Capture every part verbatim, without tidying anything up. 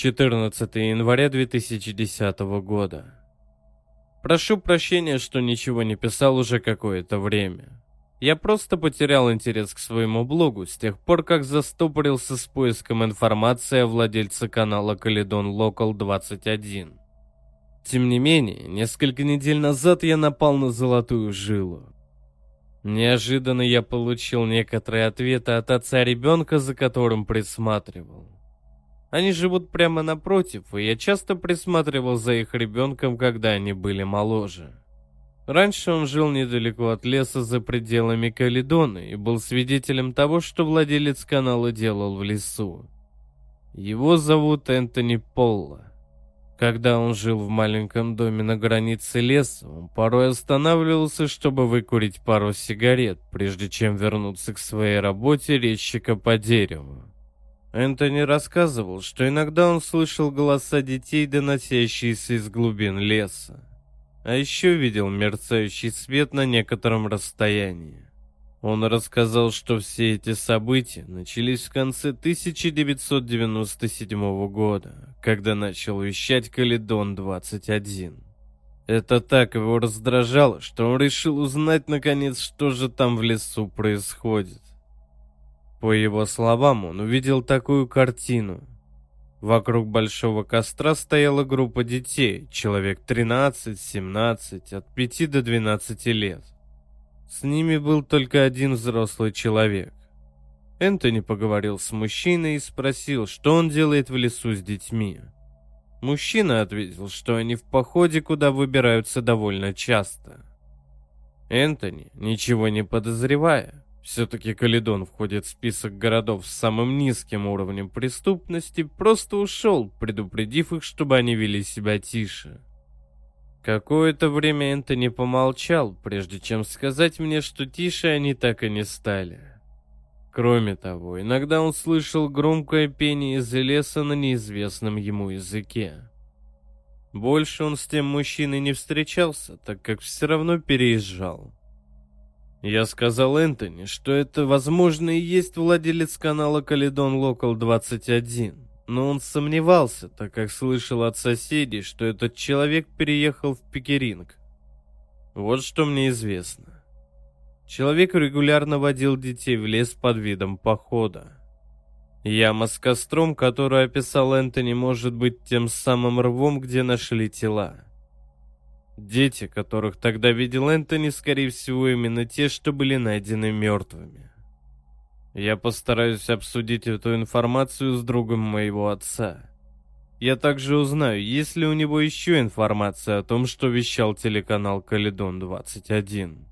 четырнадцатого января две тысячи десятого года. Прошу прощения, что ничего не писал уже какое-то время. Я просто потерял интерес к своему блогу с тех пор, как застопорился с поиском информации о владельце канала Caledon Local двадцать один. Тем не менее, несколько недель назад я напал на золотую жилу. Неожиданно я получил некоторые ответы от отца ребенка, за которым присматривал. Они живут прямо напротив, и я часто присматривал за их ребенком, когда они были моложе. Раньше он жил недалеко от леса за пределами Каледона и был свидетелем того, что владелец канала делал в лесу. Его зовут Энтони Полло. Когда он жил в маленьком доме на границе леса, он порой останавливался, чтобы выкурить пару сигарет, прежде чем вернуться к своей работе резчика по дереву. Энтони рассказывал, что иногда он слышал голоса детей, доносящиеся из глубин леса, а еще видел мерцающий свет на некотором расстоянии. Он рассказал, что все эти события начались в конце тысяча девятьсот девяносто седьмого года, когда начал вещать Caledon двадцать один. Это так его раздражало, что он решил узнать наконец, что же там в лесу происходит. По его словам, он увидел такую картину. Вокруг большого костра стояла группа детей, человек тринадцать-семнадцать, от пяти до двенадцати лет. С ними был только один взрослый человек. Энтони поговорил с мужчиной и спросил, что он делает в лесу с детьми. Мужчина ответил, что они в походе, куда выбираются довольно часто. Энтони, ничего не подозревая, все-таки Каледон входит в список городов с самым низким уровнем преступности, просто ушел, предупредив их, чтобы они вели себя тише. Какое-то время Энтони помолчал, прежде чем сказать мне, что тише они так и не стали. Кроме того, иногда он слышал громкое пение из леса на неизвестном ему языке. Больше он с тем мужчиной не встречался, так как все равно переезжал. Я сказал Энтони, что это, возможно, и есть владелец канала Caledon Local двадцать один. Но он сомневался, так как слышал от соседей, что этот человек переехал в Пикеринг. Вот что мне известно. Человек регулярно водил детей в лес под видом похода. Яма с костром, которую описал Энтони, может быть тем самым рвом, где нашли тела. Дети, которых тогда видел Энтони, скорее всего, именно те, что были найдены мертвыми. Я постараюсь обсудить эту информацию с другом моего отца. Я также узнаю, есть ли у него еще информация о том, что вещал телеканал Caledon двадцать один.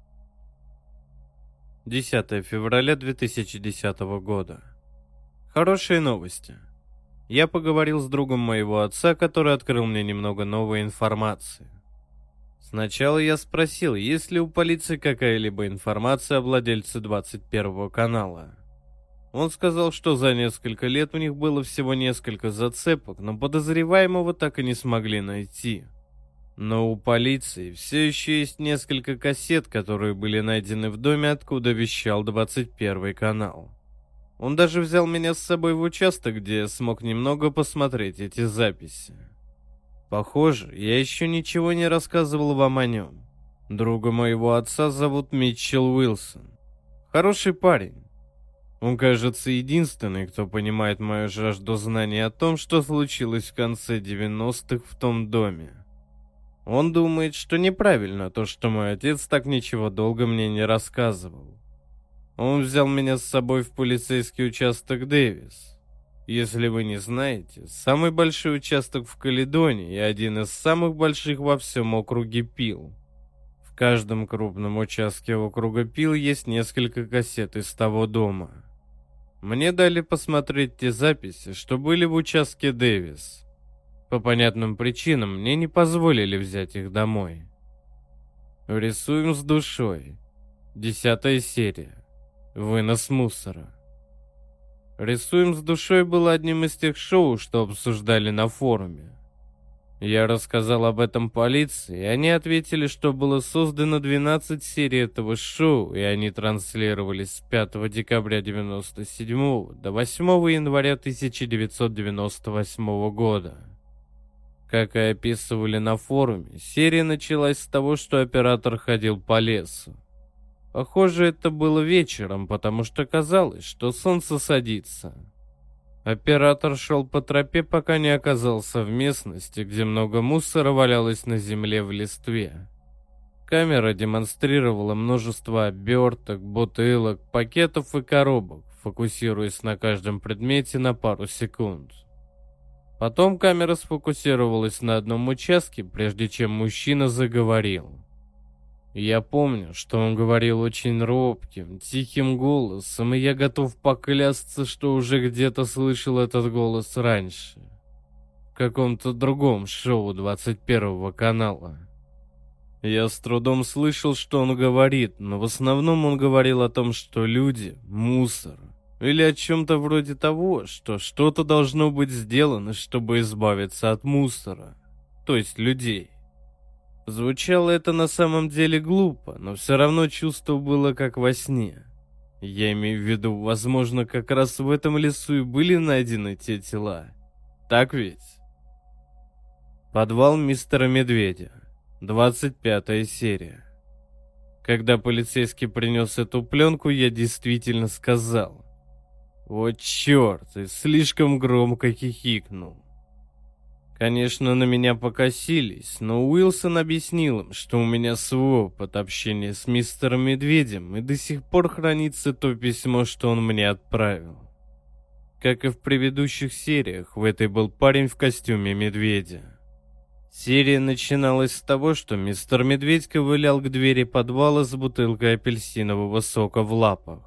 десятого февраля две тысячи десятого года. Хорошие новости. Я поговорил с другом моего отца, который открыл мне немного новой информации. Сначала я спросил, есть ли у полиции какая-либо информация о владельце двадцать первого канала. Он сказал, что за несколько лет у них было всего несколько зацепок, но подозреваемого так и не смогли найти. Но у полиции все еще есть несколько кассет, которые были найдены в доме, откуда вещал двадцать первый канал. Он даже взял меня с собой в участок, где я смог немного посмотреть эти записи. Похоже, я еще ничего не рассказывал вам о нем. Друга моего отца зовут Митчелл Уилсон. Хороший парень. Он, кажется, единственный, кто понимает мою жажду знаний о том, что случилось в конце девяностых в том доме. Он думает, что неправильно то, что мой отец так ничего долго мне не рассказывал. Он взял меня с собой в полицейский участок Дэвис. Если вы не знаете, самый большой участок в Каледоне и один из самых больших во всем округе Пил. В каждом крупном участке округа Пил есть несколько кассет из того дома. Мне дали посмотреть те записи, что были в участке Дэвис. По понятным причинам мне не позволили взять их домой. Рисуем с душой. Десятая серия. Вынос мусора. «Рисуем с душой» было одним из тех шоу, что обсуждали на форуме. Я рассказал об этом полиции, и они ответили, что было создано двенадцать серий этого шоу, и они транслировались с пятого декабря девяносто седьмого до восьмого января тысяча девятьсот девяносто восьмого года. Как и описывали на форуме, серия началась с того, что оператор ходил по лесу. Похоже, это было вечером, потому что казалось, что солнце садится. Оператор шел по тропе, пока не оказался в местности, где много мусора валялось на земле в листве. Камера демонстрировала множество оберток, бутылок, пакетов и коробок, фокусируясь на каждом предмете на пару секунд. Потом камера сфокусировалась на одном участке, прежде чем мужчина заговорил. Я помню, что он говорил очень робким, тихим голосом, и я готов поклясться, что уже где-то слышал этот голос раньше. В каком-то другом шоу двадцать первого канала. Я с трудом слышал, что он говорит, но в основном он говорил о том, что люди – мусор. Или о чем-то вроде того, что что-то должно быть сделано, чтобы избавиться от мусора. То есть людей. Звучало это на самом деле глупо, но все равно чувство было как во сне. Я имею в виду, возможно, как раз в этом лесу и были найдены те тела. Так ведь? Подвал мистера Медведя. двадцать пятая серия. Когда полицейский принес эту пленку, я действительно сказал: «Вот черт!» и слишком громко хихикнул. Конечно, на меня покосились, но Уилсон объяснил им, что у меня свой опыт общения с мистером Медведем, и до сих пор хранится то письмо, что он мне отправил. Как и в предыдущих сериях, в этой был парень в костюме медведя. Серия начиналась с того, что мистер Медведь ковылял к двери подвала с бутылкой апельсинового сока в лапах.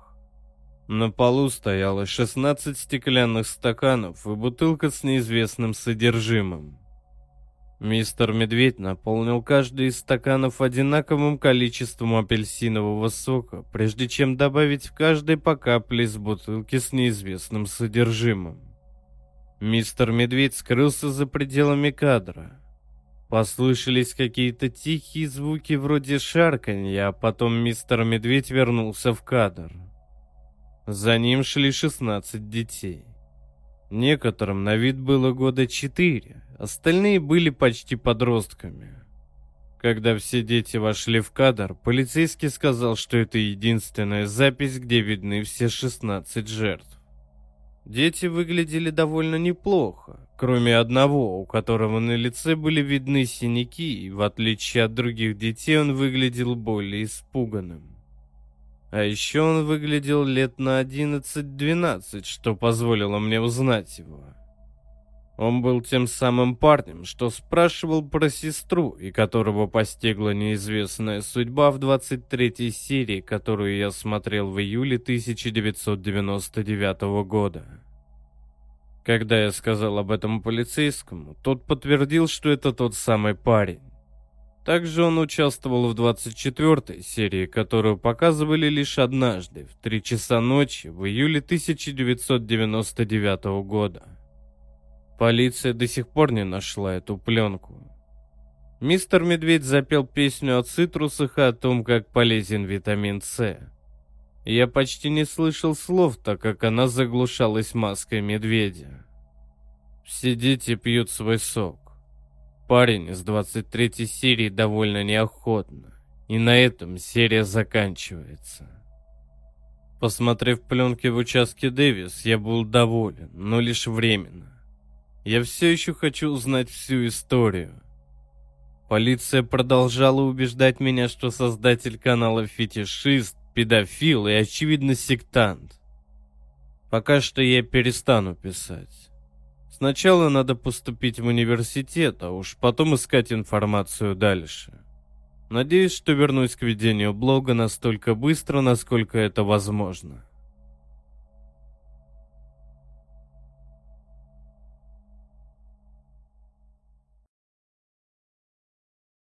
На полу стояло шестнадцать стеклянных стаканов и бутылка с неизвестным содержимым. Мистер Медведь наполнил каждый из стаканов одинаковым количеством апельсинового сока, прежде чем добавить в каждый по капле из бутылки с неизвестным содержимым. Мистер Медведь скрылся за пределами кадра. Послышались какие-то тихие звуки вроде шарканья, а потом мистер Медведь вернулся в кадр. За ним шли шестнадцать детей. Некоторым на вид было года четыре, остальные были почти подростками. Когда все дети вошли в кадр, полицейский сказал, что это единственная запись, где видны все шестнадцать жертв. Дети выглядели довольно неплохо, кроме одного, у которого на лице были видны синяки, и в отличие от других детей он выглядел более испуганным. А еще он выглядел лет на одиннадцать-двенадцать, что позволило мне узнать его. Он был тем самым парнем, что спрашивал про сестру, и которого постигла неизвестная судьба в двадцать третьей серии, которую я смотрел в июле тысяча девятьсот девяносто девятого года. Когда я сказал об этом полицейскому, тот подтвердил, что это тот самый парень. Также он участвовал в двадцать четвёртой серии, которую показывали лишь однажды, в три часа ночи, в июле тысяча девятьсот девяносто девятого года. Полиция до сих пор не нашла эту пленку. Мистер Медведь запел песню о цитрусах и о том, как полезен витамин С. Я почти не слышал слов, так как она заглушалась маской медведя. Все дети пьют свой сок. Парень из двадцать третьей серии довольно неохотно, и на этом серия заканчивается. Посмотрев пленки в участке Дэвис, я был доволен, но лишь временно. Я все еще хочу узнать всю историю. Полиция продолжала убеждать меня, что создатель канала фетишист, педофил и, очевидно, сектант. Пока что я перестану писать. Сначала надо поступить в университет, а уж потом искать информацию дальше. Надеюсь, что вернусь к ведению блога настолько быстро, насколько это возможно.